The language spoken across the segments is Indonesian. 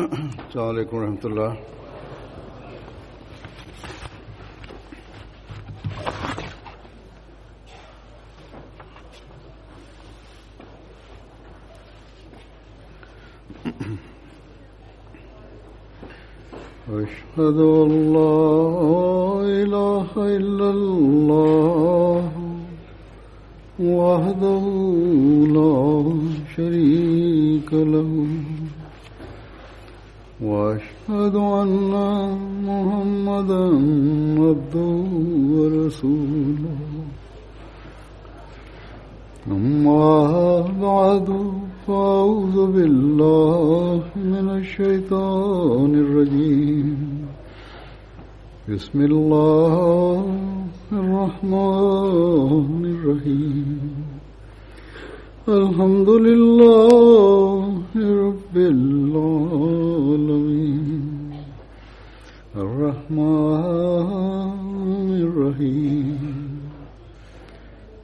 Assalamualaikum warahmatullahi wabarakatuh. أشهد أن لا إله إلا الله وحده لا شريك له وأشهد أن محمدا عبده ورسوله أما بعد فأعوذ بالله من الشيطان الرجيم بسم الله الرحمن الرحيم الحمد لله رب العالمين الرحمن الرحيم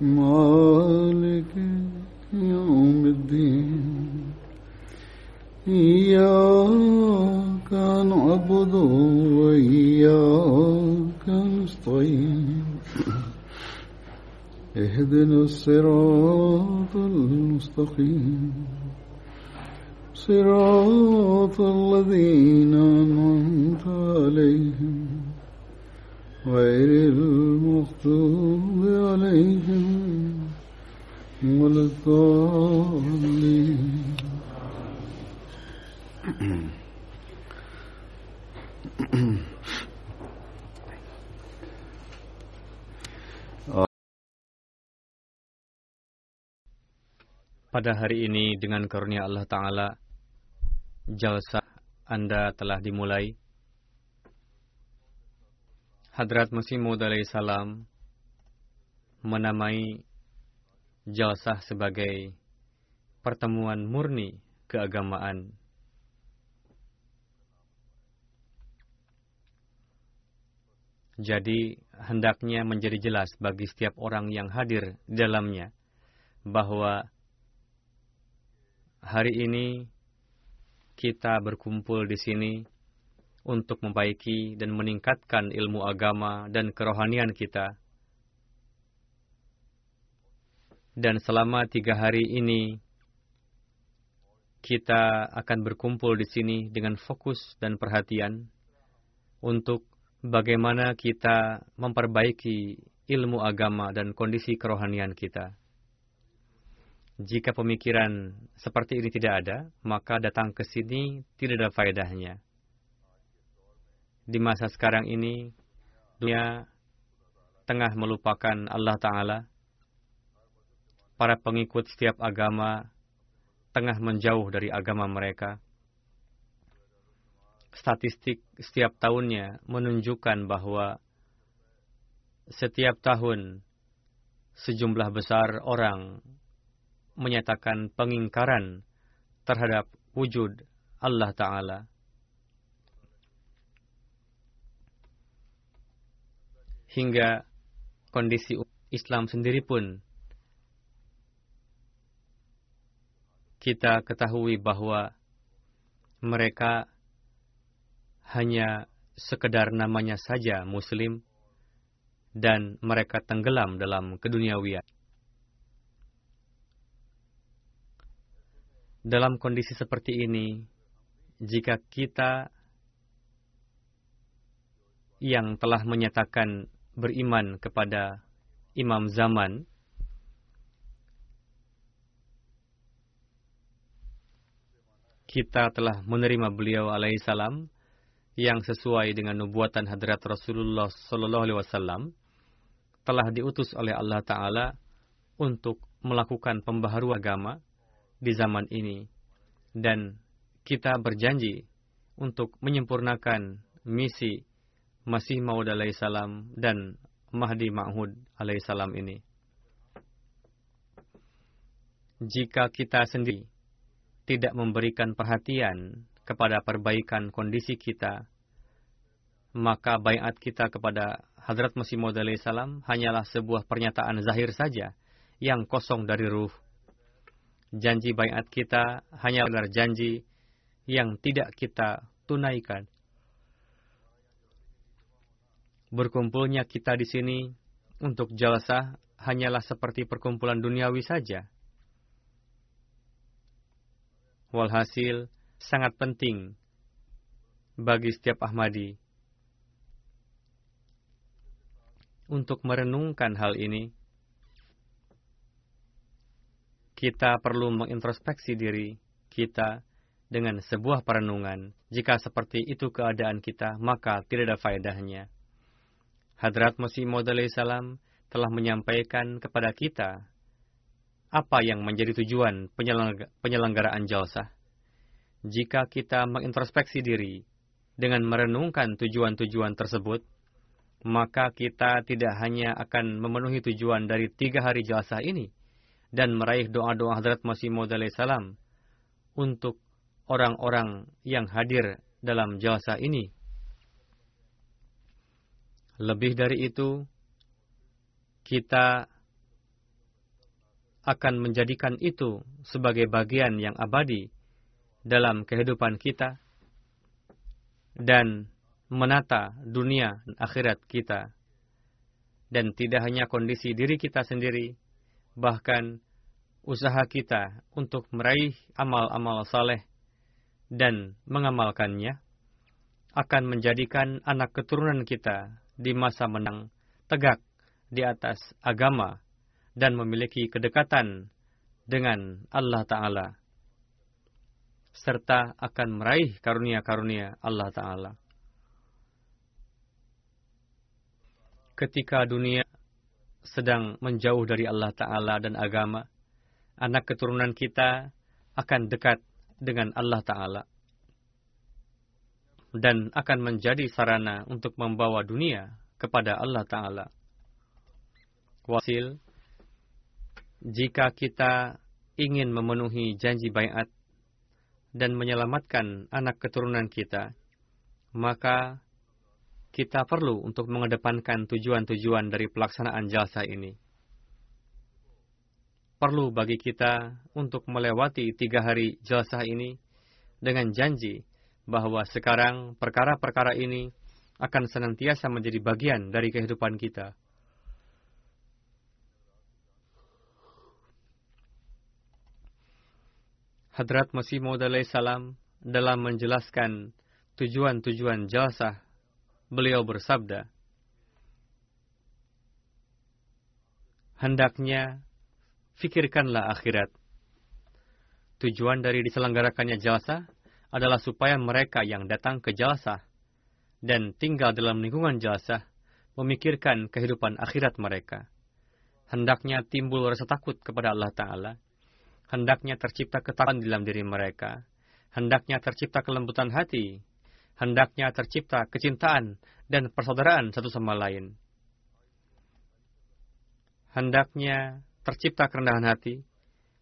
مالك يوم الدين إياك نعبد وإياك نستعين اهدنا الصراط المستقيم صراط الذين أنعمت عليهم غير المغضوب عليهم ولا الضالين. Pada hari ini dengan karunia Allah Ta'ala, jalsa Anda telah dimulai. Hadrat Masih Maud alaihi salam menamai jalsah sebagai pertemuan murni keagamaan. Jadi, hendaknya menjadi jelas bagi setiap orang yang hadir di dalamnya bahwa hari ini kita berkumpul di sini untuk membaiki dan meningkatkan ilmu agama dan kerohanian kita. Dan selama 3 hari ini, kita akan berkumpul di sini dengan fokus dan perhatian untuk bagaimana kita memperbaiki ilmu agama dan kondisi kerohanian kita. Jika pemikiran seperti ini tidak ada, maka datang ke sini tidak ada faedahnya. Di masa sekarang ini, dunia tengah melupakan Allah Ta'ala. Para pengikut setiap agama tengah menjauh dari agama mereka. Statistik setiap tahunnya menunjukkan bahwa setiap tahun sejumlah besar orang menyatakan pengingkaran terhadap wujud Allah Ta'ala. Hingga kondisi Islam sendiri pun kita ketahui bahwa mereka hanya sekedar namanya saja Muslim dan mereka tenggelam dalam keduniawian. Dalam kondisi seperti ini, jika kita yang telah menyatakan beriman kepada imam zaman, kita telah menerima beliau alaihi salam yang sesuai dengan nubuatan hadrat Rasulullah sallallahu alaihi wasallam, telah diutus oleh Allah Ta'ala untuk melakukan pembaharuan agama di zaman ini, dan kita berjanji untuk menyempurnakan misi Masih Maud alaihi salam dan Mahdi Ma'hud alaihi salam ini. Jika kita sendiri tidak memberikan perhatian kepada perbaikan kondisi kita, maka baiat kita kepada Hadrat Masih Maud alaihi salam hanyalah sebuah pernyataan zahir saja yang kosong dari ruh. Janji baiat kita hanyalah janji yang tidak kita tunaikan. Berkumpulnya kita di sini untuk jalsah hanyalah seperti perkumpulan duniawi saja. Walhasil, sangat penting bagi setiap Ahmadi untuk merenungkan hal ini. Kita perlu mengintrospeksi diri kita dengan sebuah perenungan. Jika seperti itu keadaan kita, maka tidak ada faedahnya. Hadrat Masih Maud alaihissalam telah menyampaikan kepada kita apa yang menjadi tujuan penyelenggaraan jalsah. Jika kita mengintrospeksi diri dengan merenungkan tujuan-tujuan tersebut, maka kita tidak hanya akan memenuhi tujuan dari 3 hari jalsah ini, dan meraih doa-doa Hadrat Masih Maud alaihissalam untuk orang-orang yang hadir dalam jalsah ini. Lebih dari itu, kita akan menjadikan itu sebagai bagian yang abadi dalam kehidupan kita dan menata dunia akhirat kita. Dan tidak hanya kondisi diri kita sendiri, bahkan usaha kita untuk meraih amal-amal saleh dan mengamalkannya akan menjadikan anak keturunan kita di masa menang tegak di atas agama dan memiliki kedekatan dengan Allah Ta'ala, serta akan meraih karunia-karunia Allah Ta'ala. Ketika dunia sedang menjauh dari Allah Ta'ala dan agama, anak keturunan kita akan dekat dengan Allah Ta'ala dan akan menjadi sarana untuk membawa dunia kepada Allah Ta'ala. Wasil, jika kita ingin memenuhi janji baiat dan menyelamatkan anak keturunan kita, maka kita perlu untuk mengedepankan tujuan-tujuan dari pelaksanaan jalsah ini. Perlu bagi kita untuk melewati 3 hari jalsah ini dengan janji bahwa sekarang perkara-perkara ini akan senantiasa menjadi bagian dari kehidupan kita. Hadrat Masih Maud alaihissalam dalam menjelaskan tujuan-tujuan jalsah, beliau bersabda, "Hendaknya fikirkanlah akhirat." Tujuan dari diselenggarakannya jalsah adalah supaya mereka yang datang ke jalsah dan tinggal dalam lingkungan jalsah memikirkan kehidupan akhirat mereka. Hendaknya timbul rasa takut kepada Allah Ta'ala. Hendaknya tercipta ketakwaan dalam diri mereka. Hendaknya tercipta kelembutan hati. Hendaknya tercipta kecintaan dan persaudaraan satu sama lain. Hendaknya tercipta kerendahan hati,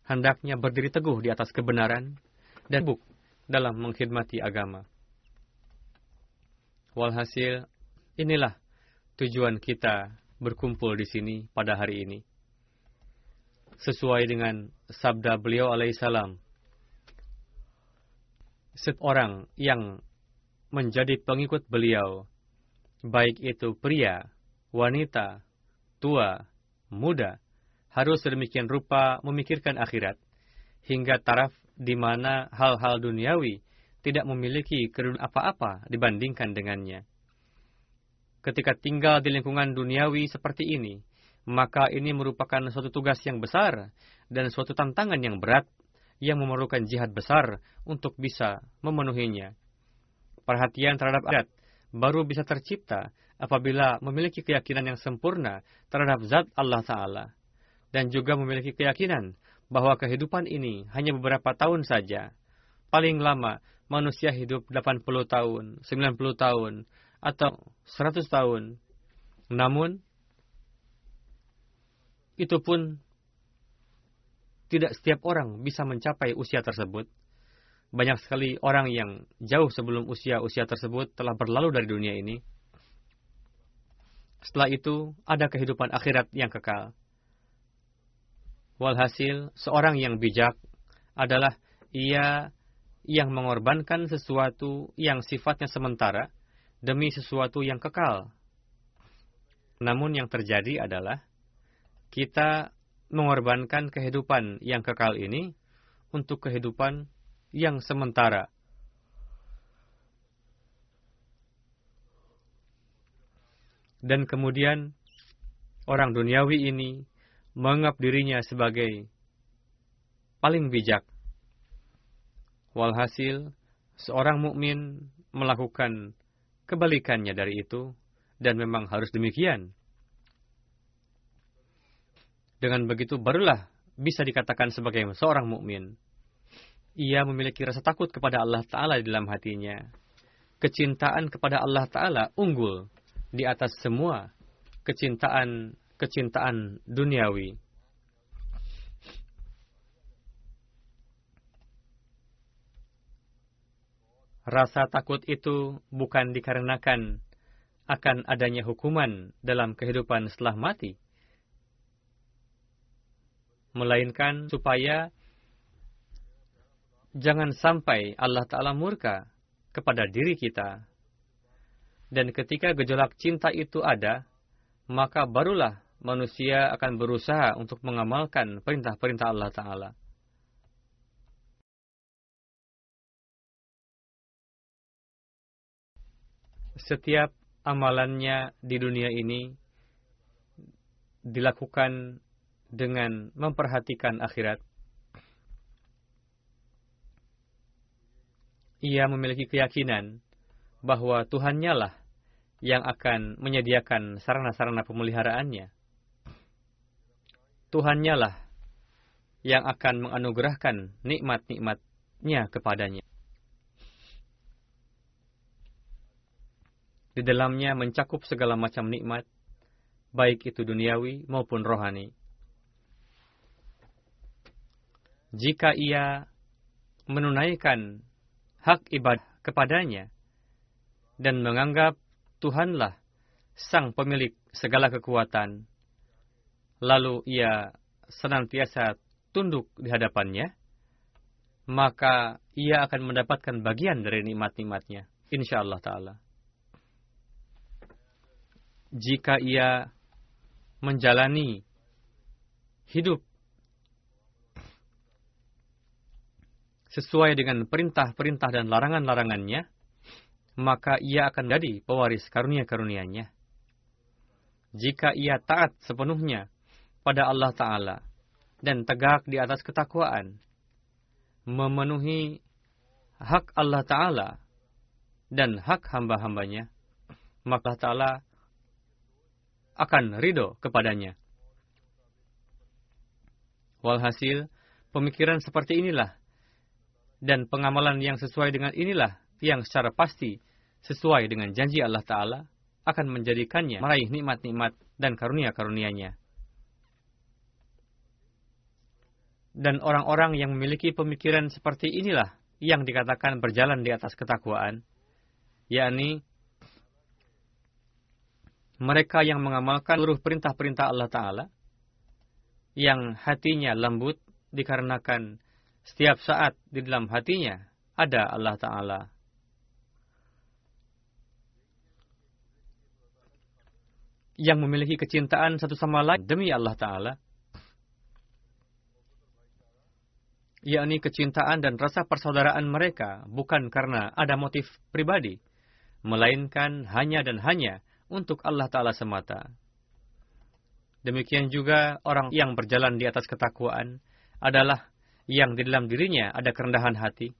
hendaknya berdiri teguh di atas kebenaran, dan sibuk dalam mengkhidmati agama. Walhasil, inilah tujuan kita berkumpul di sini pada hari ini. Sesuai dengan sabda beliau alaihissalam, setiap orang yang menjadi pengikut beliau, baik itu pria, wanita, tua, muda, harus sedemikian rupa memikirkan akhirat, hingga taraf di mana hal-hal duniawi tidak memiliki kedudukan apa-apa dibandingkan dengannya. Ketika tinggal di lingkungan duniawi seperti ini, maka ini merupakan suatu tugas yang besar dan suatu tantangan yang berat yang memerlukan jihad besar untuk bisa memenuhinya. Perhatian terhadap akhirat baru bisa tercipta apabila memiliki keyakinan yang sempurna terhadap zat Allah Ta'ala, dan juga memiliki keyakinan bahwa kehidupan ini hanya beberapa tahun saja. Paling lama, manusia hidup 80 tahun, 90 tahun, atau 100 tahun. Namun, itu pun tidak setiap orang bisa mencapai usia tersebut. Banyak sekali orang yang jauh sebelum usia-usia tersebut telah berlalu dari dunia ini. Setelah itu, ada kehidupan akhirat yang kekal. Walhasil, seorang yang bijak adalah ia yang mengorbankan sesuatu yang sifatnya sementara demi sesuatu yang kekal. Namun yang terjadi adalah kita mengorbankan kehidupan yang kekal ini untuk kehidupan yang sementara. Dan kemudian orang duniawi ini menganggap dirinya sebagai paling bijak. Walhasil, seorang mukmin melakukan kebalikannya dari itu, dan memang harus demikian. Dengan begitu barulah bisa dikatakan sebagai seorang mukmin. Ia memiliki rasa takut kepada Allah Ta'ala di dalam hatinya. Kecintaan kepada Allah Ta'ala unggul di atas semua kecintaan duniawi. Rasa takut itu bukan dikarenakan akan adanya hukuman dalam kehidupan setelah mati, melainkan supaya jangan sampai Allah Ta'ala murka kepada diri kita. Dan ketika gejolak cinta itu ada, maka barulah manusia akan berusaha untuk mengamalkan perintah-perintah Allah Ta'ala. Setiap amalannya di dunia ini dilakukan dengan memperhatikan akhirat. Ia memiliki keyakinan bahwa Tuhannya lah yang akan menyediakan sarana-sarana pemeliharaannya. Tuhannya lah yang akan menganugerahkan nikmat-nikmat-Nya kepadanya. Di dalamnya mencakup segala macam nikmat, baik itu duniawi maupun rohani. Jika ia menunaikan hak ibadah kepadanya dan menganggap Tuhanlah sang pemilik segala kekuatan, lalu ia senantiasa tunduk di hadapannya, maka ia akan mendapatkan bagian dari nikmat-nikmat-Nya, insyaallah ta'ala. Jika ia menjalani hidup sesuai dengan perintah-perintah dan larangan-larangannya, maka ia akan jadi pewaris karunia-karunianya. Jika ia taat sepenuhnya pada Allah Ta'ala dan tegak di atas ketakwaan, memenuhi hak Allah Ta'ala dan hak hamba-hambanya, maka Allah Ta'ala akan ridho kepadanya. Walhasil, pemikiran seperti inilah dan pengamalan yang sesuai dengan inilah yang secara pasti sesuai dengan janji Allah Ta'ala akan menjadikannya meraih nikmat-nikmat dan karunia-karunianya. Dan orang-orang yang memiliki pemikiran seperti inilah yang dikatakan berjalan di atas ketakwaan, yakni mereka yang mengamalkan seluruh perintah-perintah Allah Ta'ala, yang hatinya lembut dikarenakan setiap saat di dalam hatinya ada Allah Ta'ala. Yang memiliki kecintaan satu sama lain demi Allah Ta'ala, yakni kecintaan dan rasa persaudaraan mereka bukan karena ada motif pribadi, melainkan hanya dan hanya untuk Allah Ta'ala semata. Demikian juga orang yang berjalan di atas ketakwaan adalah yang di dalam dirinya ada kerendahan hati.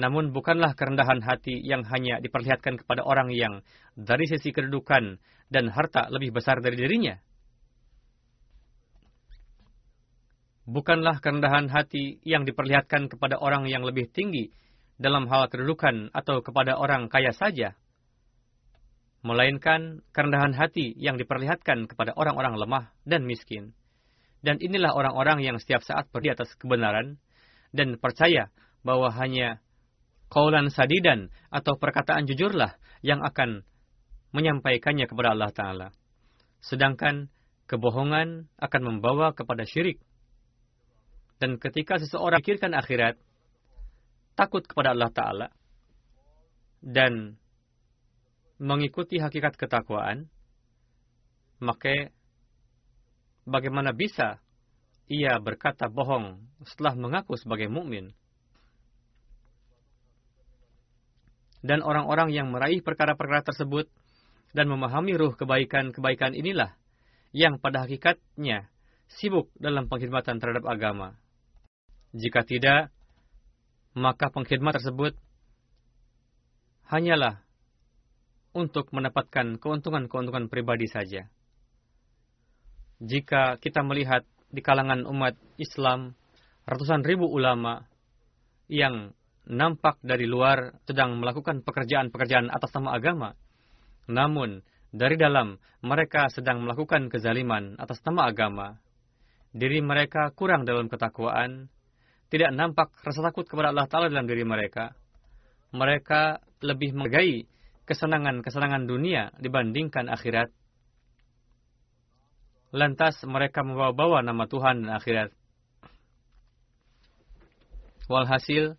Namun bukanlah kerendahan hati yang hanya diperlihatkan kepada orang yang dari sisi kedudukan dan harta lebih besar dari dirinya. Bukanlah kerendahan hati yang diperlihatkan kepada orang yang lebih tinggi dalam hal kedudukan atau kepada orang kaya saja, melainkan kerendahan hati yang diperlihatkan kepada orang-orang lemah dan miskin. Dan inilah orang-orang yang setiap saat berdiri atas kebenaran dan percaya bahwa hanya qaulan sadidan atau perkataan jujurlah yang akan menyampaikannya kepada Allah Ta'ala. Sedangkan kebohongan akan membawa kepada syirik. Dan ketika seseorang pikirkan akhirat, takut kepada Allah Ta'ala dan mengikuti hakikat ketakwaan, maka bagaimana bisa ia berkata bohong setelah mengaku sebagai mukmin? Dan orang-orang yang meraih perkara-perkara tersebut dan memahami ruh kebaikan-kebaikan inilah yang pada hakikatnya sibuk dalam pengkhidmatan terhadap agama. Jika tidak, maka pengkhidmat tersebut hanyalah untuk mendapatkan keuntungan-keuntungan pribadi saja. Jika kita melihat di kalangan umat Islam, ratusan ribu ulama yang nampak dari luar sedang melakukan pekerjaan-pekerjaan atas nama agama, namun dari dalam mereka sedang melakukan kezaliman atas nama agama. Diri mereka kurang dalam ketakwaan, tidak nampak rasa takut kepada Allah Ta'ala dalam diri mereka. Mereka lebih menghargai kesenangan-kesenangan dunia dibandingkan akhirat. Lantas mereka membawa-bawa nama Tuhan dan akhirat. Walhasil,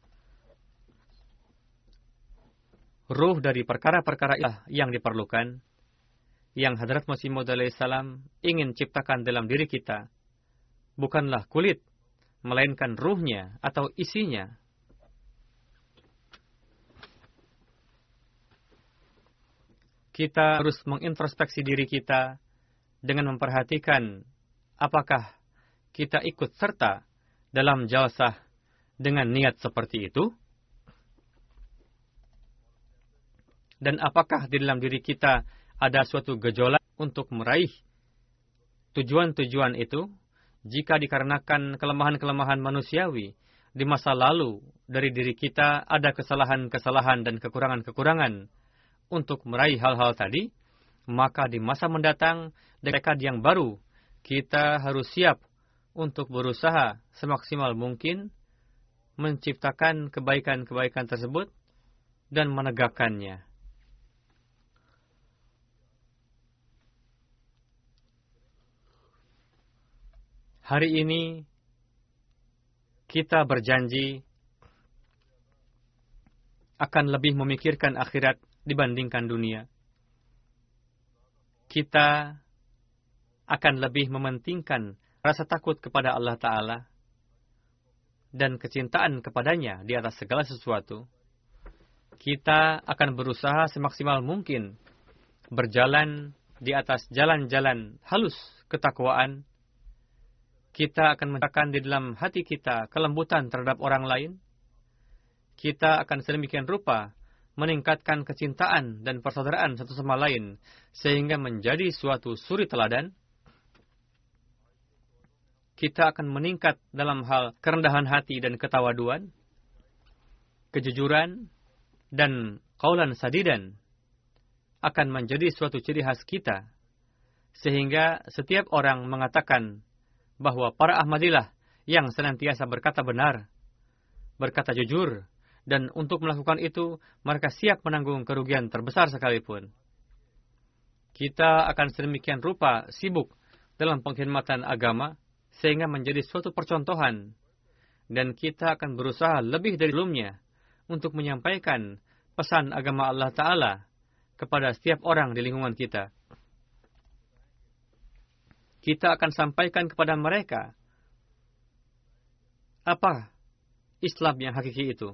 ruh dari perkara-perkara yang diperlukan, yang Hadrat Masih Maud alaihi salam ingin ciptakan dalam diri kita, bukanlah kulit, melainkan ruhnya atau isinya. Kita harus mengintrospeksi diri kita dengan memperhatikan apakah kita ikut serta dalam jalsah dengan niat seperti itu, dan apakah di dalam diri kita ada suatu gejolak untuk meraih tujuan-tujuan itu. Jika dikarenakan kelemahan-kelemahan manusiawi di masa lalu dari diri kita ada kesalahan-kesalahan dan kekurangan-kekurangan untuk meraih hal-hal tadi, maka di masa mendatang dekad yang baru kita harus siap untuk berusaha semaksimal mungkin menciptakan kebaikan-kebaikan tersebut dan menegakkannya. Hari ini, kita berjanji akan lebih memikirkan akhirat dibandingkan dunia. Kita akan lebih mementingkan rasa takut kepada Allah Ta'ala dan kecintaan kepadanya di atas segala sesuatu. Kita akan berusaha semaksimal mungkin berjalan di atas jalan-jalan halus ketakwaan. Kita akan menciptakan di dalam hati kita kelembutan terhadap orang lain. Kita akan sedemikian rupa meningkatkan kecintaan dan persaudaraan satu sama lain, sehingga menjadi suatu suri teladan. Kita akan meningkat dalam hal kerendahan hati dan ketawaduan, kejujuran, dan qaulan sadidan akan menjadi suatu ciri khas kita, sehingga setiap orang mengatakan bahwa para Ahmadilah yang senantiasa berkata benar, berkata jujur, dan untuk melakukan itu, mereka siap menanggung kerugian terbesar sekalipun. Kita akan sedemikian rupa sibuk dalam pengkhidmatan agama, sehingga menjadi suatu percontohan, dan kita akan berusaha lebih dari sebelumnya untuk menyampaikan pesan agama Allah Ta'ala kepada setiap orang di lingkungan kita. Kita akan sampaikan kepada mereka apa Islam yang hakiki itu.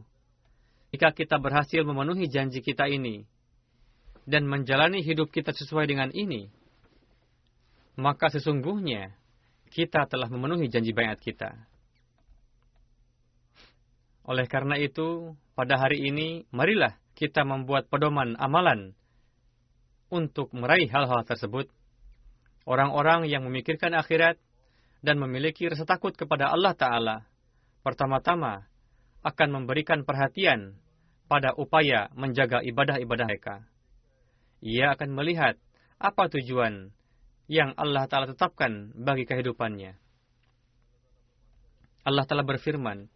Jika kita berhasil memenuhi janji kita ini dan menjalani hidup kita sesuai dengan ini, maka sesungguhnya kita telah memenuhi janji baiat kita. Oleh karena itu, pada hari ini, marilah kita membuat pedoman amalan untuk meraih hal-hal tersebut. Orang-orang yang memikirkan akhirat dan memiliki rasa takut kepada Allah Ta'ala, pertama-tama akan memberikan perhatian pada upaya menjaga ibadah-ibadah mereka. Ia akan melihat apa tujuan yang Allah Ta'ala tetapkan bagi kehidupannya. Allah Ta'ala berfirman,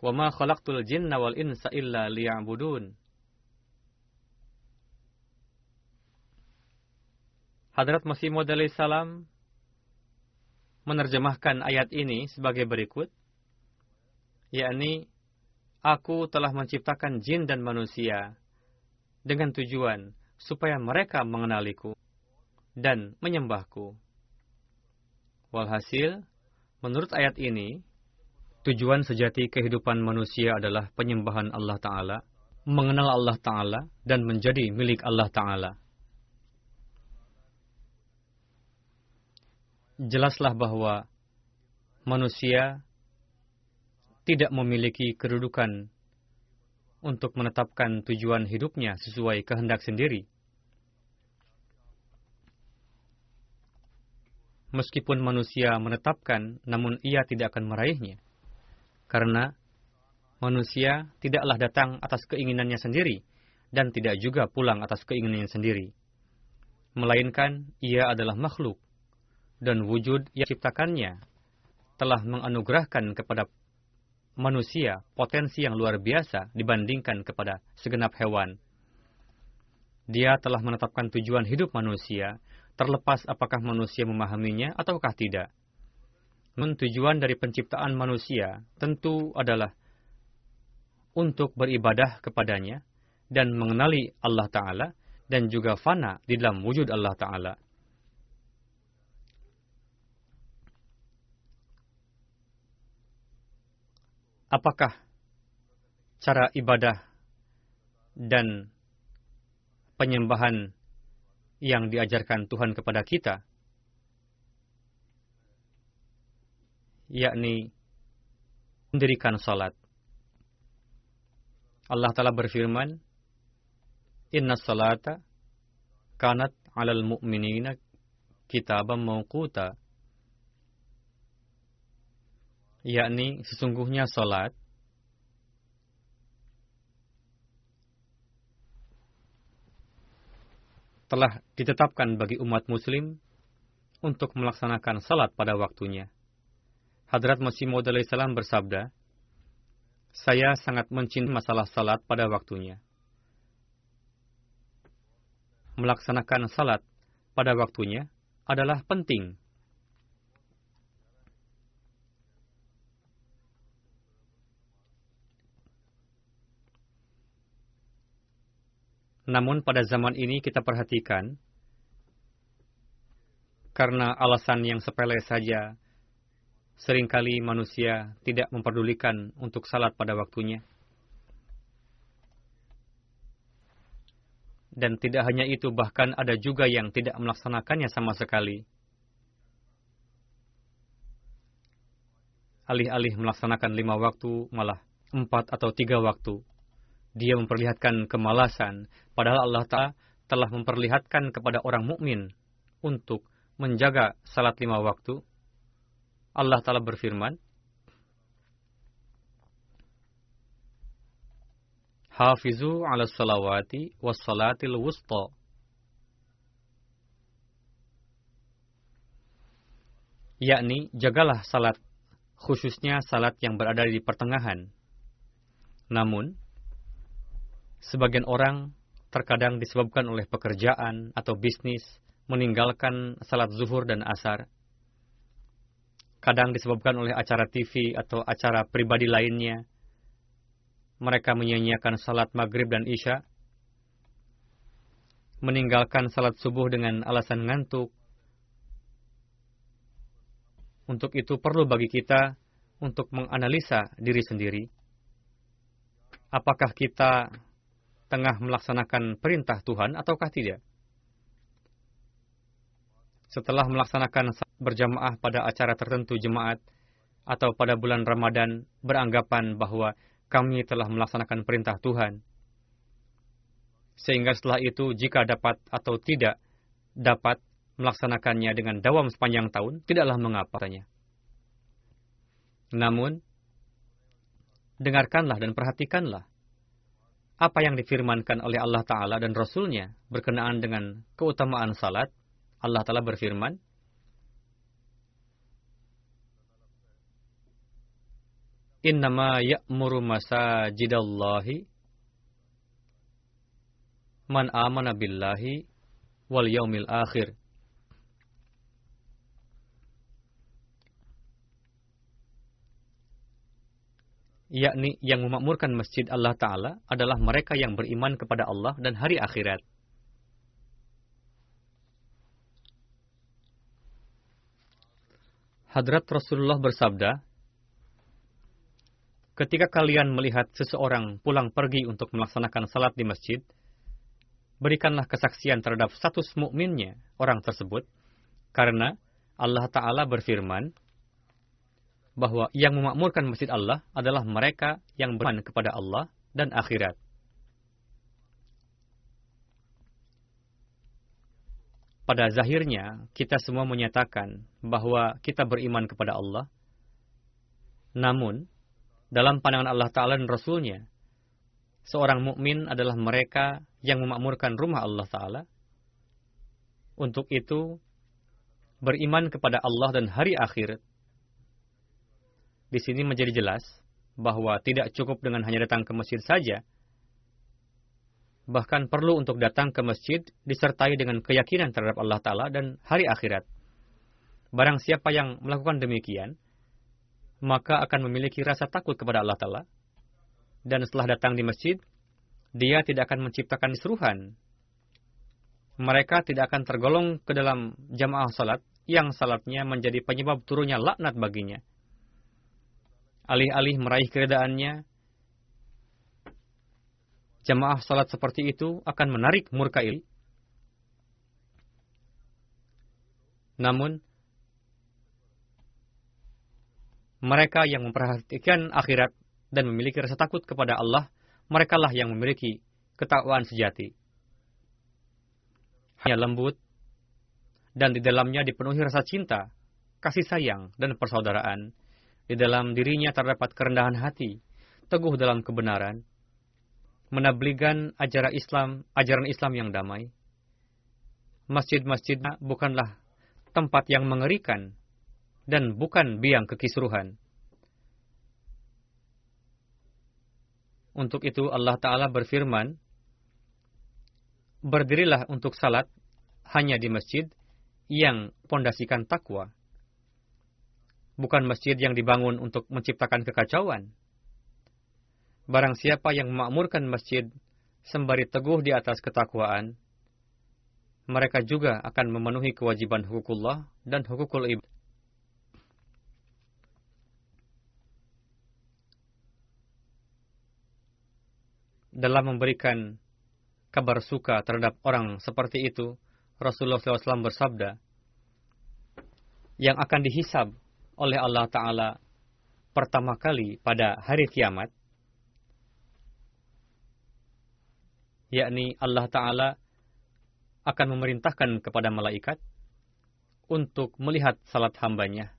وَمَا خَلَقْتُ الْجِنَّ وَالْإِنْسَ إِلَّا لِيَعْبُدُونَ. Hadrat Masih Maud alaihi salam menerjemahkan ayat ini sebagai berikut, yakni Aku telah menciptakan jin dan manusia dengan tujuan supaya mereka mengenaliku dan menyembahku. Walhasil, menurut ayat ini, tujuan sejati kehidupan manusia adalah penyembahan Allah Ta'ala, mengenal Allah Ta'ala, dan menjadi milik Allah Ta'ala. Jelaslah bahwa manusia tidak memiliki kedudukan untuk menetapkan tujuan hidupnya sesuai kehendak sendiri. Meskipun manusia menetapkan, namun ia tidak akan meraihnya. Karena manusia tidaklah datang atas keinginannya sendiri dan tidak juga pulang atas keinginannya sendiri. Melainkan ia adalah makhluk dan wujud yang diciptakannya telah menganugerahkan kepada manusia potensi yang luar biasa dibandingkan kepada segenap hewan. Dia telah menetapkan tujuan hidup manusia, terlepas apakah manusia memahaminya ataukah tidak. Tujuan dari penciptaan manusia tentu adalah untuk beribadah kepadanya dan mengenali Allah Ta'ala dan juga fana di dalam wujud Allah Ta'ala. Apakah cara ibadah dan penyembahan yang diajarkan Tuhan kepada kita, yakni mendirikan salat. Allah Ta'ala berfirman, Inna salata kanat alal mu'minina kitaban mawquta. Yakni sesungguhnya salat telah ditetapkan bagi umat muslim untuk melaksanakan salat pada waktunya. Hadrat Masih Maud alaihi salam bersabda, saya sangat mencintai masalah salat pada waktunya. Melaksanakan salat pada waktunya adalah penting. Namun pada zaman ini kita perhatikan, karena alasan yang sepele saja, seringkali manusia tidak memperdulikan untuk salat pada waktunya. Dan tidak hanya itu, bahkan ada juga yang tidak melaksanakannya sama sekali. Alih-alih melaksanakan 5 waktu, malah 4 atau 3 waktu. Dia memperlihatkan kemalasan, padahal Allah Ta'ala telah memperlihatkan kepada orang mukmin untuk menjaga salat 5 waktu. Allah Ta'ala berfirman, Hafizu ala salawati was salatil wusta. Yakni, jagalah salat, khususnya salat yang berada di pertengahan. Namun, sebagian orang terkadang disebabkan oleh pekerjaan atau bisnis meninggalkan salat zuhur dan asar. Kadang disebabkan oleh acara TV atau acara pribadi lainnya. Mereka menyia-nyiakan salat maghrib dan isya, meninggalkan salat subuh dengan alasan ngantuk. Untuk itu perlu bagi kita untuk menganalisa diri sendiri. Apakah kita tengah melaksanakan perintah Tuhan ataukah tidak? Setelah melaksanakan salat berjamaah pada acara tertentu jemaat atau pada bulan Ramadan, beranggapan bahwa kami telah melaksanakan perintah Tuhan. Sehingga setelah itu, jika dapat atau tidak dapat melaksanakannya dengan dawam sepanjang tahun, tidaklah mengapa katanya. Namun, dengarkanlah dan perhatikanlah apa yang difirmankan oleh Allah Ta'ala dan Rasul-Nya berkenaan dengan keutamaan salat. Allah Ta'ala berfirman, Innama ya'muru masajidallahi man amana billahi wal yaumil akhir. yakni yang memakmurkan masjid Allah Ta'ala adalah mereka yang beriman kepada Allah dan hari akhirat. Hadrat Rasulullah bersabda, ketika kalian melihat seseorang pulang pergi untuk melaksanakan salat di masjid, berikanlah kesaksian terhadap status mukminnya orang tersebut, karena Allah Ta'ala berfirman bahwa yang memakmurkan masjid Allah adalah mereka yang beriman kepada Allah dan akhirat. Pada zahirnya, kita semua menyatakan bahwa kita beriman kepada Allah. Namun, dalam pandangan Allah Ta'ala dan Rasul-Nya, seorang mukmin adalah mereka yang memakmurkan rumah Allah Ta'ala. Untuk itu, beriman kepada Allah dan hari akhir. Di sini menjadi jelas bahwa tidak cukup dengan hanya datang ke masjid saja. Bahkan perlu untuk datang ke masjid disertai dengan keyakinan terhadap Allah Ta'ala dan hari akhirat. Barang siapa yang melakukan demikian, maka akan memiliki rasa takut kepada Allah Ta'ala. Dan setelah datang di masjid, dia tidak akan menciptakan keseruhan. Mereka tidak akan tergolong ke dalam jamaah salat, yang salatnya menjadi penyebab turunnya laknat baginya. Alih-alih meraih keredaannya, jamaah salat seperti itu akan menarik murka ini. Namun, mereka yang memperhatikan akhirat dan memiliki rasa takut kepada Allah, merekalah yang memiliki ketakwaan sejati. Hanya lembut, dan di dalamnya dipenuhi rasa cinta, kasih sayang, dan persaudaraan. Di dalam dirinya terdapat kerendahan hati, teguh dalam kebenaran, menabligan ajaran Islam yang damai. Masjid-masjidnya bukanlah tempat yang mengerikan, dan bukan biang kekisruhan. Untuk itu Allah Ta'ala berfirman, berdirilah untuk salat hanya di masjid yang pondasikan takwa. Bukan masjid yang dibangun untuk menciptakan kekacauan. Barang siapa yang memakmurkan masjid sembari teguh di atas ketakwaan, mereka juga akan memenuhi kewajiban hukukullah dan hukukul ibad. Dalam memberikan kabar suka terhadap orang seperti itu, Rasulullah SAW bersabda, yang akan dihisab oleh Allah Ta'ala pertama kali pada hari kiamat, yakni Allah Ta'ala akan memerintahkan kepada malaikat untuk melihat salat hambanya.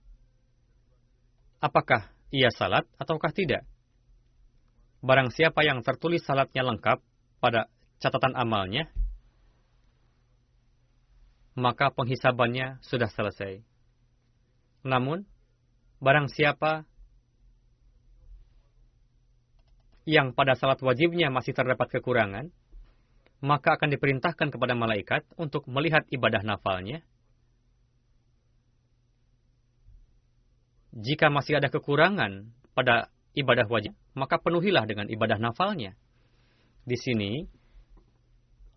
Apakah ia salat ataukah tidak? Barang siapa yang tertulis salatnya lengkap pada catatan amalnya, maka penghisabannya sudah selesai. Namun, barang siapa yang pada salat wajibnya masih terdapat kekurangan, maka akan diperintahkan kepada malaikat untuk melihat ibadah nafalnya. Jika masih ada kekurangan pada ibadah wajib, maka penuhilah dengan ibadah nafalnya. Di sini,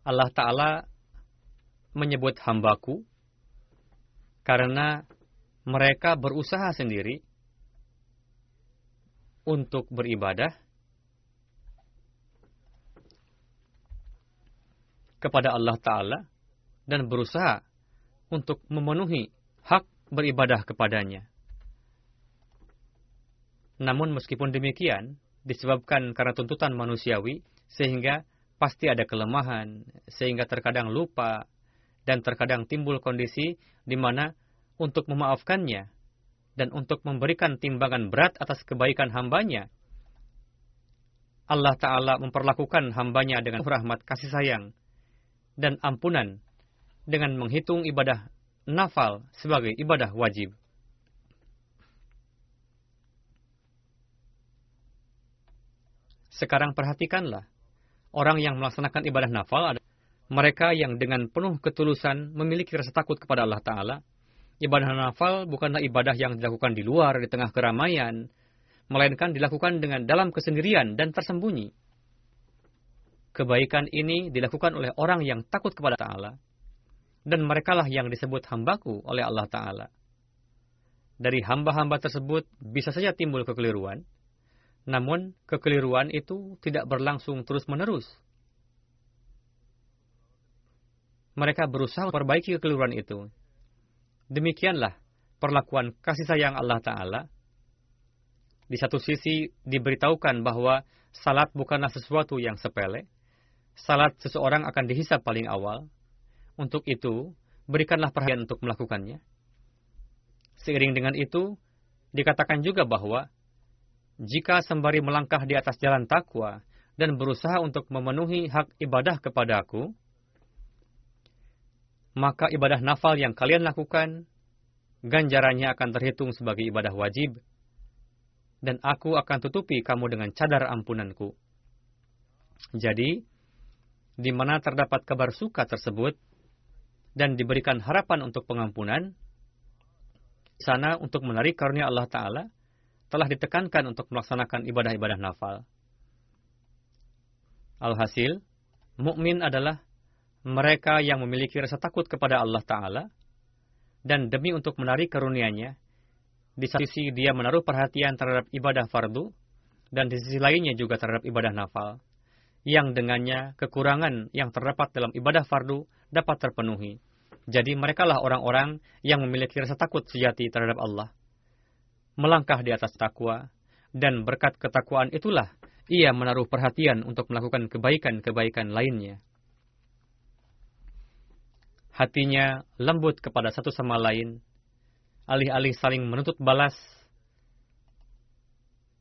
Allah Ta'ala menyebut hambaku, karena mereka berusaha sendiri untuk beribadah kepada Allah Ta'ala dan berusaha untuk memenuhi hak beribadah kepadanya. Namun meskipun demikian, disebabkan karena tuntutan manusiawi, sehingga pasti ada kelemahan, sehingga terkadang lupa, dan terkadang timbul kondisi di mana untuk memaafkannya, dan untuk memberikan timbangan berat atas kebaikan hambanya, Allah Ta'ala memperlakukan hambanya dengan rahmat kasih sayang, dan ampunan, dengan menghitung ibadah nafal sebagai ibadah wajib. Sekarang perhatikanlah, orang yang melaksanakan ibadah nafal adalah mereka yang dengan penuh ketulusan memiliki rasa takut kepada Allah Ta'ala. Ibadah nafal bukanlah ibadah yang dilakukan di luar, di tengah keramaian, melainkan dilakukan dengan dalam kesendirian dan tersembunyi. Kebaikan ini dilakukan oleh orang yang takut kepada Ta'ala, dan merekalah yang disebut hambaku oleh Allah Ta'ala. Dari hamba-hamba tersebut bisa saja timbul kekeliruan, namun kekeliruan itu tidak berlangsung terus-menerus. Mereka berusaha memperbaiki kekeliruan itu. Demikianlah perlakuan kasih sayang Allah Ta'ala. Di satu sisi diberitahukan bahwa salat bukanlah sesuatu yang sepele. Salat seseorang akan dihisab paling awal. Untuk itu, berikanlah perhatian untuk melakukannya. Seiring dengan itu, dikatakan juga bahwa jika sembari melangkah di atas jalan takwa dan berusaha untuk memenuhi hak ibadah kepada Aku, maka ibadah nafal yang kalian lakukan, ganjarannya akan terhitung sebagai ibadah wajib, dan Aku akan tutupi kamu dengan cadar ampunanku. Jadi, di mana terdapat kabar suka tersebut, dan diberikan harapan untuk pengampunan, di sana untuk menarik karunia Allah Ta'ala, telah ditekankan untuk melaksanakan ibadah-ibadah nafal. Alhasil, mukmin adalah mereka yang memiliki rasa takut kepada Allah Ta'ala, dan demi untuk menarik karunia-Nya, di satu sisi dia menaruh perhatian terhadap ibadah fardu, dan di sisi lainnya juga terhadap ibadah nafal, yang dengannya kekurangan yang terdapat dalam ibadah fardu dapat terpenuhi. Jadi merekalah orang-orang yang memiliki rasa takut sejati terhadap Allah. Melangkah di atas takwa, dan berkat ketakwaan itulah ia menaruh perhatian untuk melakukan kebaikan-kebaikan lainnya. Hatinya lembut kepada satu sama lain, alih-alih saling menuntut balas,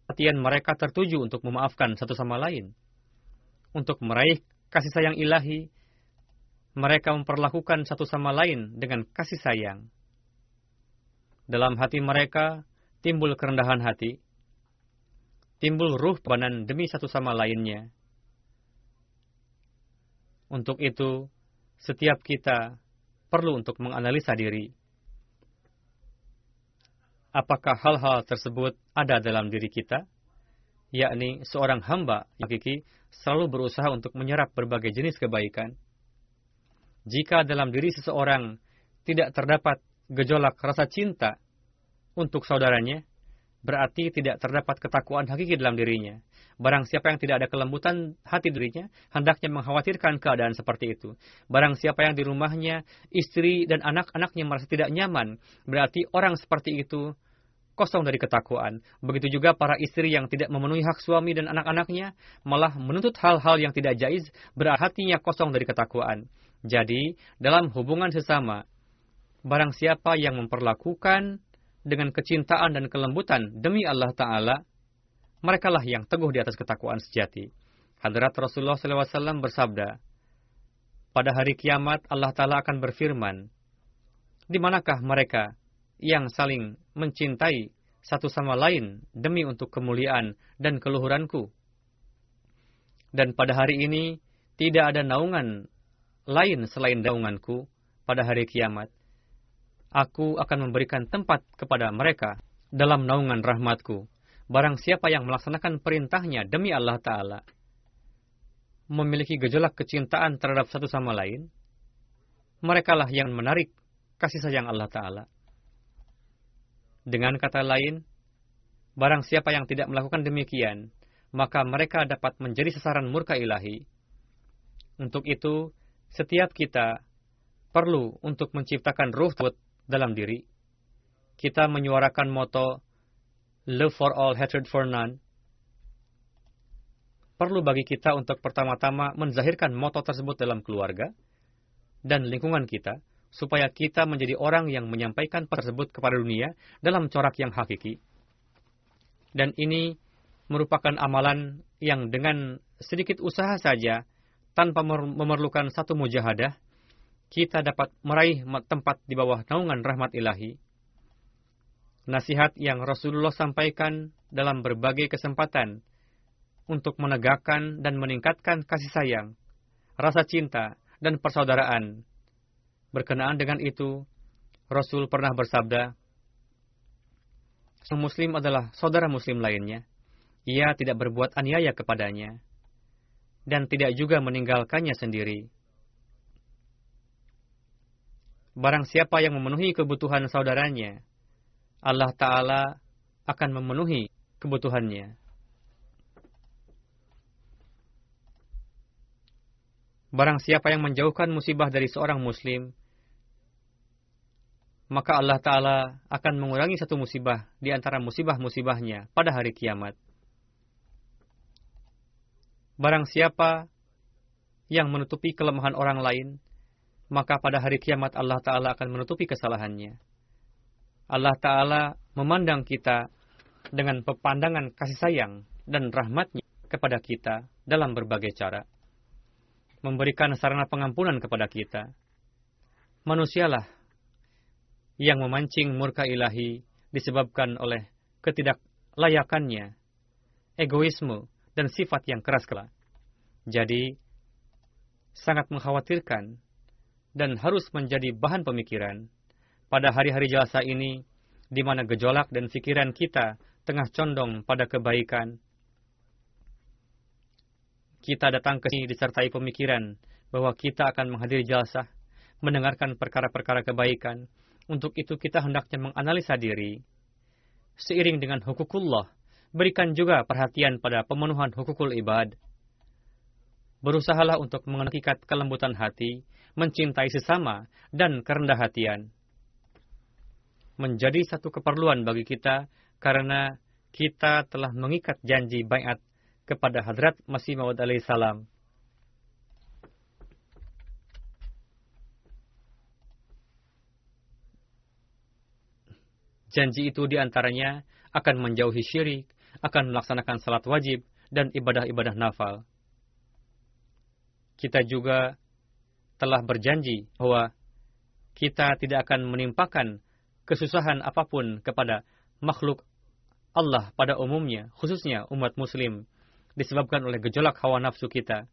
perhatian mereka tertuju untuk memaafkan satu sama lain. Untuk meraih kasih sayang ilahi, mereka memperlakukan satu sama lain dengan kasih sayang. Dalam hati mereka timbul kerendahan hati, timbul ruh pengorbanan demi satu sama lainnya. Untuk itu, setiap kita perlu untuk menganalisa diri. Apakah hal-hal tersebut ada dalam diri kita? Yakni seorang hamba yang hakiki selalu berusaha untuk menyerap berbagai jenis kebaikan. Jika dalam diri seseorang tidak terdapat gejolak rasa cinta untuk saudaranya, berarti tidak terdapat ketakwaan hakiki dalam dirinya. Barang siapa yang tidak ada kelembutan hati dirinya, hendaknya mengkhawatirkan keadaan seperti itu. Barang siapa yang di rumahnya, istri dan anak-anaknya merasa tidak nyaman, berarti orang seperti itu kosong dari ketakwaan. Begitu juga para istri yang tidak memenuhi hak suami dan anak-anaknya, malah menuntut hal-hal yang tidak jaiz, berarti hatinya kosong dari ketakwaan. Jadi, dalam hubungan sesama, barang siapa yang memperlakukan dengan kecintaan dan kelembutan demi Allah Ta'ala, merekalah yang teguh di atas ketakwaan sejati. Hadrat Rasulullah SAW bersabda, pada hari kiamat Allah Ta'ala akan berfirman, di manakah mereka yang saling mencintai satu sama lain demi untuk kemuliaan dan keluhuranku? Dan pada hari ini tidak ada naungan lain selain naunganku pada hari kiamat. Aku akan memberikan tempat kepada mereka dalam naungan rahmatku. Barang siapa yang melaksanakan perintahnya demi Allah Ta'ala, memiliki gejolak kecintaan terhadap satu sama lain, merekalah yang menarik kasih sayang Allah Ta'ala. Dengan kata lain, barang siapa yang tidak melakukan demikian, maka mereka dapat menjadi sasaran murka ilahi. Untuk itu, setiap kita perlu untuk menciptakan ruh takut dalam diri. Kita menyuarakan moto love for all, hatred for none. Perlu bagi kita untuk pertama-tama menzahirkan moto tersebut dalam keluarga dan lingkungan kita, supaya kita menjadi orang yang menyampaikan tersebut kepada dunia dalam corak yang hakiki. Dan ini merupakan amalan yang dengan sedikit usaha saja, tanpa memerlukan satu mujahadah, kita dapat meraih tempat di bawah naungan rahmat ilahi. Nasihat yang Rasulullah sampaikan dalam berbagai kesempatan untuk menegakkan dan meningkatkan kasih sayang, rasa cinta, dan persaudaraan. Berkenaan dengan itu, Rasul pernah bersabda, Seorang muslim adalah saudara muslim lainnya. Ia tidak berbuat aniaya kepadanya dan tidak juga meninggalkannya sendiri. Barang siapa yang memenuhi kebutuhan saudaranya, Allah Ta'ala akan memenuhi kebutuhannya. Barang siapa yang menjauhkan musibah dari seorang muslim, maka Allah Ta'ala akan mengurangi satu musibah di antara musibah-musibahnya pada hari kiamat. Barang siapa yang menutupi kelemahan orang lain, maka pada hari kiamat Allah Ta'ala akan menutupi kesalahannya. Allah Ta'ala memandang kita dengan pepandangan kasih sayang dan rahmat-Nya kepada kita dalam berbagai cara. Memberikan sarana pengampunan kepada kita. Manusialah yang memancing murka ilahi disebabkan oleh ketidaklayakannya, egoisme, dan sifat yang keras kepala. Jadi, sangat mengkhawatirkan dan harus menjadi bahan pemikiran pada hari-hari jalsa ini, di mana gejolak dan pikiran kita tengah condong pada kebaikan. Kita datang ke sini disertai pemikiran bahwa kita akan menghadiri jalsa, mendengarkan perkara-perkara kebaikan. Untuk itu kita hendaknya menganalisa diri. Seiring dengan hukukullah, berikan juga perhatian pada pemenuhan hukukul ibad. Berusahalah untuk mengikat kelembutan hati, mencintai sesama, dan kerendah hatian. Menjadi satu keperluan bagi kita, karena kita telah mengikat janji baiat kepada Hadrat Masih Maud alaihi salam. Janji itu diantaranya akan menjauhi syirik, akan melaksanakan salat wajib, dan ibadah-ibadah nafal. Kita juga telah berjanji bahwa kita tidak akan menimpakan kesusahan apapun kepada makhluk Allah pada umumnya, khususnya umat muslim, disebabkan oleh gejolak hawa nafsu kita.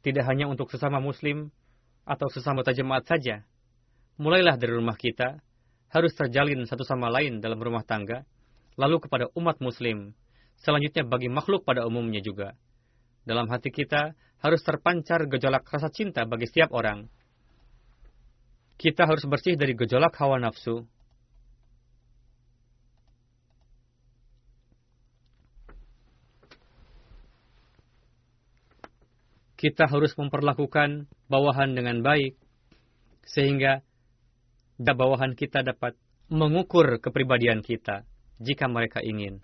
Tidak hanya untuk sesama muslim atau sesama jemaat saja. Mulailah dari rumah kita. Harus terjalin satu sama lain dalam rumah tangga, lalu kepada umat muslim, selanjutnya bagi makhluk pada umumnya juga. Dalam hati kita, harus terpancar gejolak rasa cinta bagi setiap orang. Kita harus bersih dari gejolak hawa nafsu. Kita harus memperlakukan bawahan dengan baik, sehingga bawahan kita dapat mengukur kepribadian kita jika mereka ingin.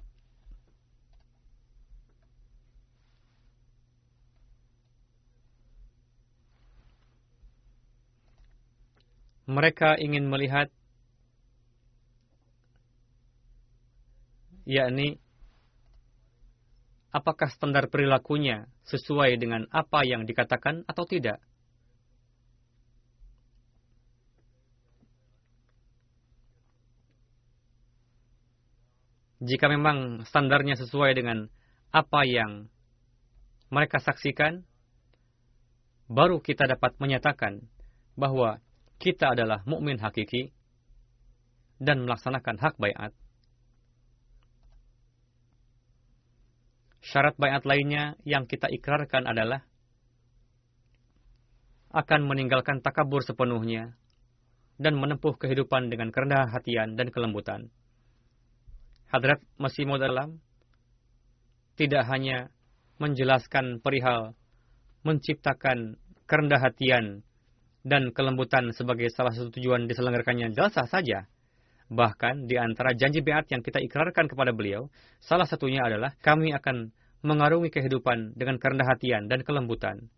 Mereka ingin melihat, yakni apakah standar perilakunya sesuai dengan apa yang dikatakan atau tidak. Jika memang standarnya sesuai dengan apa yang mereka saksikan, baru kita dapat menyatakan bahwa kita adalah mukmin hakiki dan melaksanakan hak baiat. Syarat baiat lainnya yang kita ikrarkan adalah akan meninggalkan takabur sepenuhnya dan menempuh kehidupan dengan kerendahan hatian dan kelembutan. Hadrat Masih Maud dalam tidak hanya menjelaskan perihal menciptakan kerendah hatian dan kelembutan sebagai salah satu tujuan diselenggarakannya jalsa saja. Bahkan di antara janji baiat yang kita ikrarkan kepada beliau, salah satunya adalah kami akan mengarungi kehidupan dengan kerendah hatian dan kelembutan.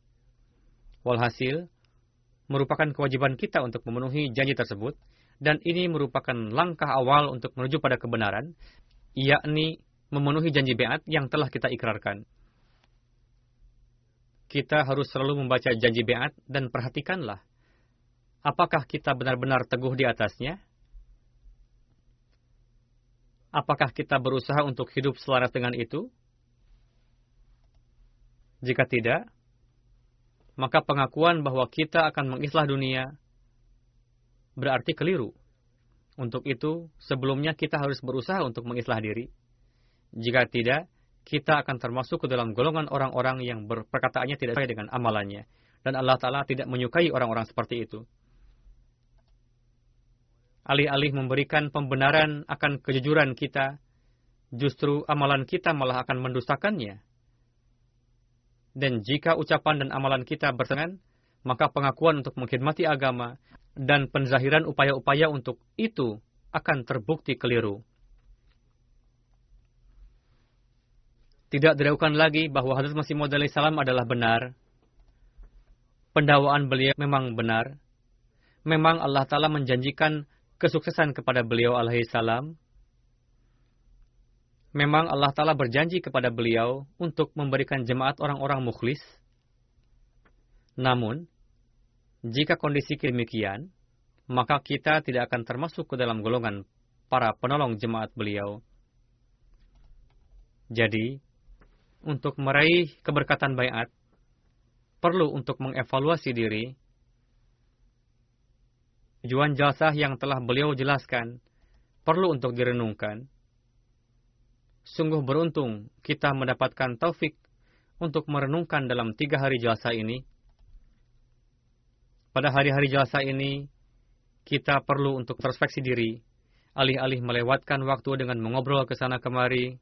Walhasil, merupakan kewajiban kita untuk memenuhi janji tersebut, dan ini merupakan langkah awal untuk menuju pada kebenaran, yakni memenuhi janji baiat yang telah kita ikrarkan. Kita harus selalu membaca janji baiat dan perhatikanlah, apakah kita benar-benar teguh di atasnya? Apakah kita berusaha untuk hidup selaras dengan itu? Jika tidak, maka pengakuan bahwa kita akan mengislah dunia berarti keliru. Untuk itu, sebelumnya kita harus berusaha untuk mengislah diri. Jika tidak, kita akan termasuk ke dalam golongan orang-orang yang perkataannya tidak sesuai dengan amalannya. Dan Allah Ta'ala tidak menyukai orang-orang seperti itu. Alih-alih memberikan pembenaran akan kejujuran kita, justru amalan kita malah akan mendustakannya. Dan jika ucapan dan amalan kita bertentangan, maka pengakuan untuk mengkhidmati agama dan penzahiran upaya-upaya untuk itu akan terbukti keliru. Tidak diragukan lagi bahwa hadis Masih Maud alaihi salam adalah benar. Pendakwaan beliau memang benar. Memang Allah Ta'ala menjanjikan kesuksesan kepada beliau alaihi salam. Memang Allah Ta'ala berjanji kepada beliau untuk memberikan jemaat orang-orang mukhlis. Namun, jika kondisi demikian, maka kita tidak akan termasuk ke dalam golongan para penolong jemaat beliau. Jadi, untuk meraih keberkatan baiat, perlu untuk mengevaluasi diri. Tujuan jalsah yang telah beliau jelaskan perlu untuk direnungkan. Sungguh beruntung kita mendapatkan taufik untuk merenungkan dalam 3 hari jalsah ini. Pada hari-hari jalsah ini, kita perlu untuk introspeksi diri, alih-alih melewatkan waktu dengan mengobrol ke sana kemari.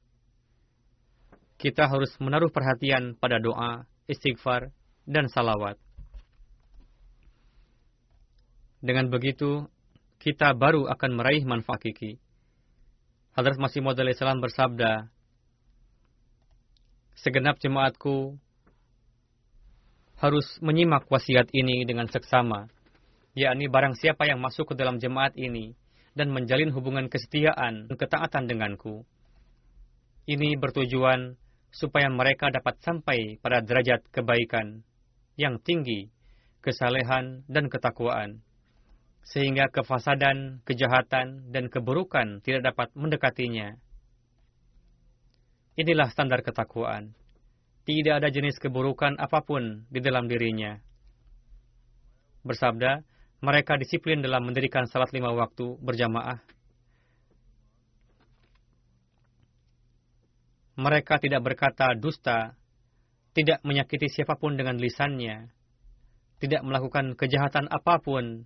Kita harus menaruh perhatian pada doa, istighfar, dan salawat. Dengan begitu, kita baru akan meraih manfaat hakiki. Hadrat Masih Maud alaihi salam bersabda, "Segenap jemaatku harus menyimak wasiat ini dengan seksama, yakni barang siapa yang masuk ke dalam jemaat ini dan menjalin hubungan kesetiaan dan ketaatan denganku. Ini bertujuan supaya mereka dapat sampai pada derajat kebaikan yang tinggi, kesalehan dan ketakwaan." Sehingga kefasadan, kejahatan, dan keburukan tidak dapat mendekatinya. Inilah standar ketakwaan. Tidak ada jenis keburukan apapun di dalam dirinya. Bersabda, mereka disiplin dalam mendirikan salat 5 waktu berjamaah. Mereka tidak berkata dusta, tidak menyakiti siapapun dengan lisannya, tidak melakukan kejahatan apapun,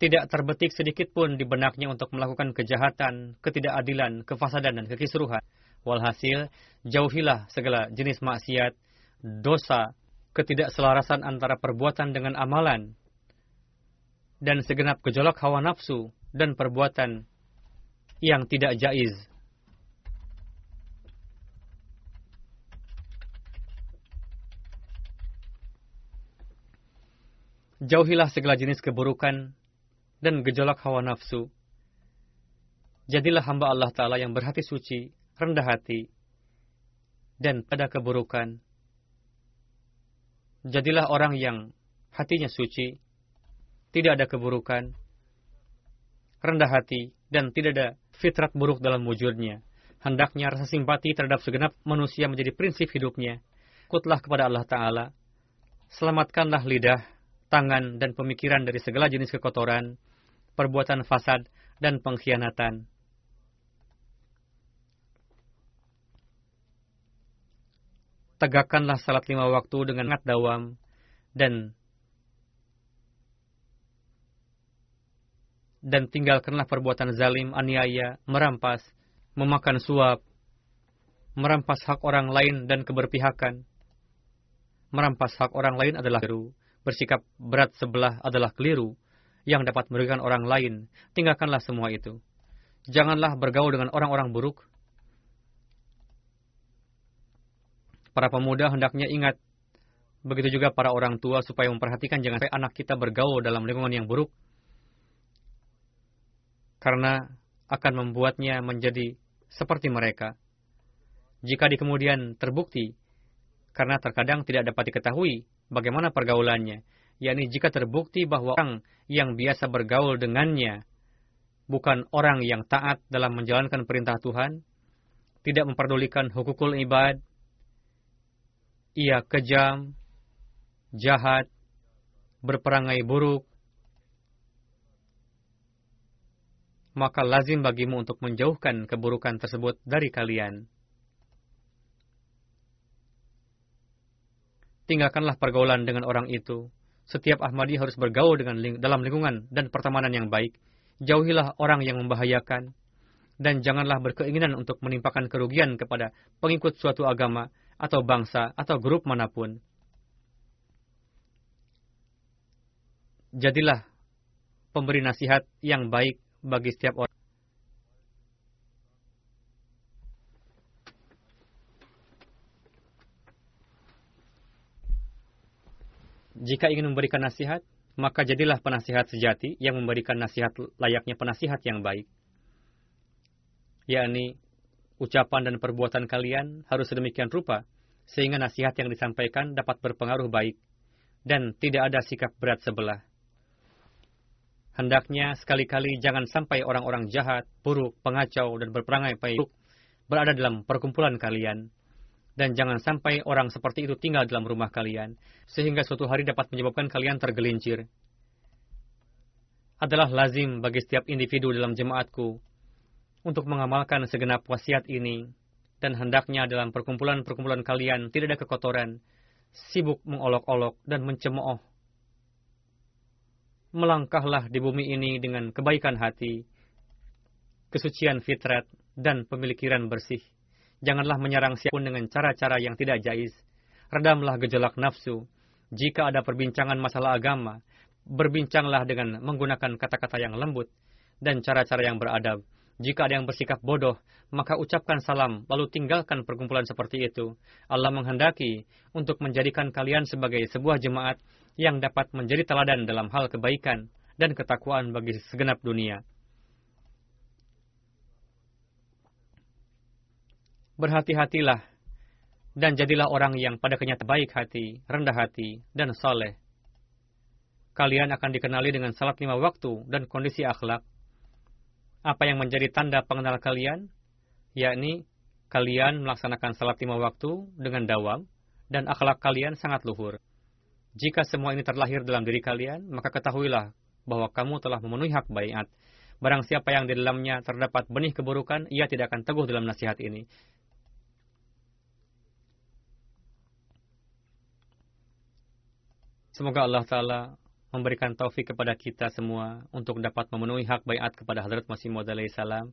tidak terbetik sedikit pun di benaknya untuk melakukan kejahatan, ketidakadilan, kefasadan, dan kekisruhan. Walhasil, jauhilah segala jenis maksiat, dosa, ketidakselarasan antara perbuatan dengan amalan, dan segenap gejolak hawa nafsu dan perbuatan yang tidak jaiz. Jauhilah segala jenis keburukan dan gejolak hawa nafsu. Jadilah hamba Allah Ta'ala yang berhati suci, rendah hati, dan pada keburukan. Jadilah orang yang hatinya suci, tidak ada keburukan, rendah hati, dan tidak ada fitrat buruk dalam wujudnya. Hendaknya rasa simpati terhadap segenap manusia menjadi prinsip hidupnya. Takutlah kepada Allah Ta'ala. Selamatkanlah lidah, tangan, dan pemikiran dari segala jenis kekotoran, perbuatan fasad, dan pengkhianatan. Tegakkanlah salat 5 waktu dengan sangat dawam, dan tinggalkanlah perbuatan zalim, aniaya, merampas, memakan suap, merampas hak orang lain dan keberpihakan. Merampas hak orang lain adalah keliru, bersikap berat sebelah adalah keliru, yang dapat merugikan orang lain. Tinggalkanlah semua itu. Janganlah bergaul dengan orang-orang buruk. Para pemuda hendaknya ingat, begitu juga para orang tua, supaya memperhatikan jangan sampai anak kita bergaul dalam lingkungan yang buruk, karena akan membuatnya menjadi seperti mereka. Jika kemudian terbukti, karena terkadang tidak dapat diketahui bagaimana pergaulannya, yakni jika terbukti bahwa orang yang biasa bergaul dengannya bukan orang yang taat dalam menjalankan perintah Tuhan, tidak memperdulikan hukukul ibad, ia kejam, jahat, berperangai buruk, maka lazim bagimu untuk menjauhkan keburukan tersebut dari kalian. Tinggalkanlah pergaulan dengan orang itu. Setiap Ahmadi harus bergaul dalam lingkungan dan pertemanan yang baik. Jauhilah orang yang membahayakan. Dan janganlah berkeinginan untuk menimpakan kerugian kepada pengikut suatu agama, atau bangsa, atau grup manapun. Jadilah pemberi nasihat yang baik bagi setiap orang. Jika ingin memberikan nasihat, maka jadilah penasihat sejati yang memberikan nasihat layaknya penasihat yang baik. Yakni, ucapan dan perbuatan kalian harus sedemikian rupa, sehingga nasihat yang disampaikan dapat berpengaruh baik, dan tidak ada sikap berat sebelah. Hendaknya sekali-kali jangan sampai orang-orang jahat, buruk, pengacau, dan berperangai-perangai buruk berada dalam perkumpulan kalian. Dan jangan sampai orang seperti itu tinggal dalam rumah kalian, sehingga suatu hari dapat menyebabkan kalian tergelincir. Adalah lazim bagi setiap individu dalam jemaatku untuk mengamalkan segenap wasiat ini, dan hendaknya dalam perkumpulan-perkumpulan kalian tidak ada kekotoran, sibuk mengolok-olok dan mencemooh. Melangkahlah di bumi ini dengan kebaikan hati, kesucian fitrat, dan pemikiran bersih. Janganlah menyerang siapapun dengan cara-cara yang tidak jaiz. Redamlah gejolak nafsu. Jika ada perbincangan masalah agama, berbincanglah dengan menggunakan kata-kata yang lembut dan cara-cara yang beradab. Jika ada yang bersikap bodoh, maka ucapkan salam, lalu tinggalkan perkumpulan seperti itu. Allah menghendaki untuk menjadikan kalian sebagai sebuah jemaat yang dapat menjadi teladan dalam hal kebaikan dan ketakwaan bagi segenap dunia. Berhati-hatilah, dan jadilah orang yang pada kenyataan baik hati, rendah hati, dan saleh. Kalian akan dikenali dengan salat 5 waktu dan kondisi akhlak. Apa yang menjadi tanda pengenal kalian? Yakni, kalian melaksanakan salat 5 waktu dengan dawam, dan akhlak kalian sangat luhur. Jika semua ini terlahir dalam diri kalian, maka ketahuilah bahwa kamu telah memenuhi hak baiat. Barang siapa yang di dalamnya terdapat benih keburukan, ia tidak akan teguh dalam nasihat ini. Semoga Allah Ta'ala memberikan taufik kepada kita semua untuk dapat memenuhi hak baiat kepada Hadrat Masih Maud alaihi salam.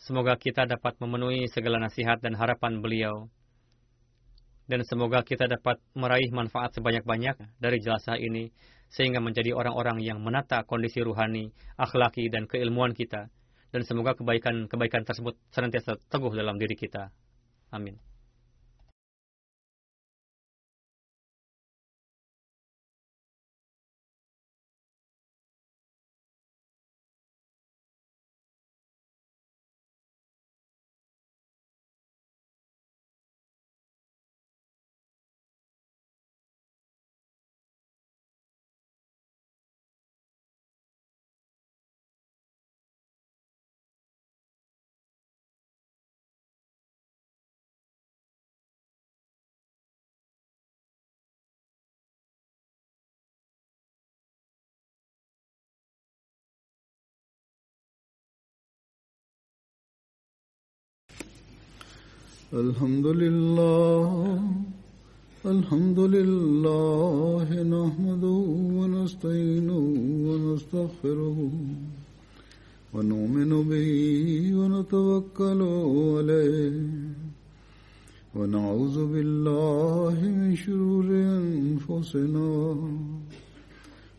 Semoga kita dapat memenuhi segala nasihat dan harapan beliau. Dan semoga kita dapat meraih manfaat sebanyak-banyak dari jelasah ini, sehingga menjadi orang-orang yang menata kondisi ruhani, akhlaki, dan keilmuan kita. Dan semoga kebaikan-kebaikan tersebut senantiasa teguh dalam diri kita. Amin. Alhamdulillah, nahmaduhu wa nasta'inuhu wa nastaghfiruhu wa nu'minu bihi wa natawakkalu alayhi wa na'udzu billahi min shururi anfusina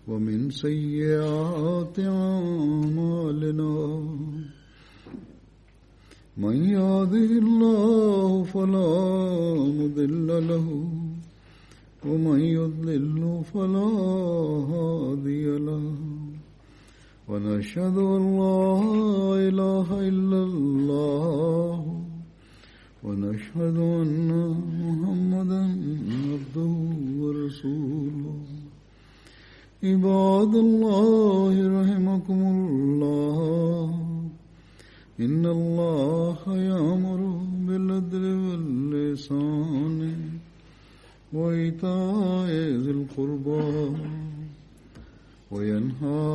wa min sayyiati a'malina. من يهده الله فلا مضل له ومن يضلل فلا هادي له ونشهد أن لا إله إلا الله ونشهد أن محمدا عبده ورسوله. عباد الله رحمكم الله، إن الله يأمر بالعدل والإحسان وإيتاء ذي القربى وينهى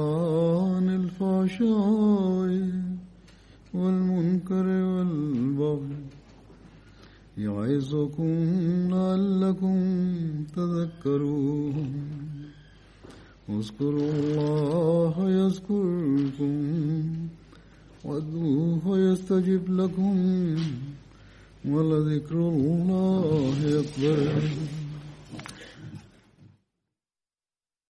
عن الفحشاء والمنكر والبغي يعظكم لعلكم تذكرون اذكروا الله يذكركم وادعوه يستجب لكم ولذكر الله أكبر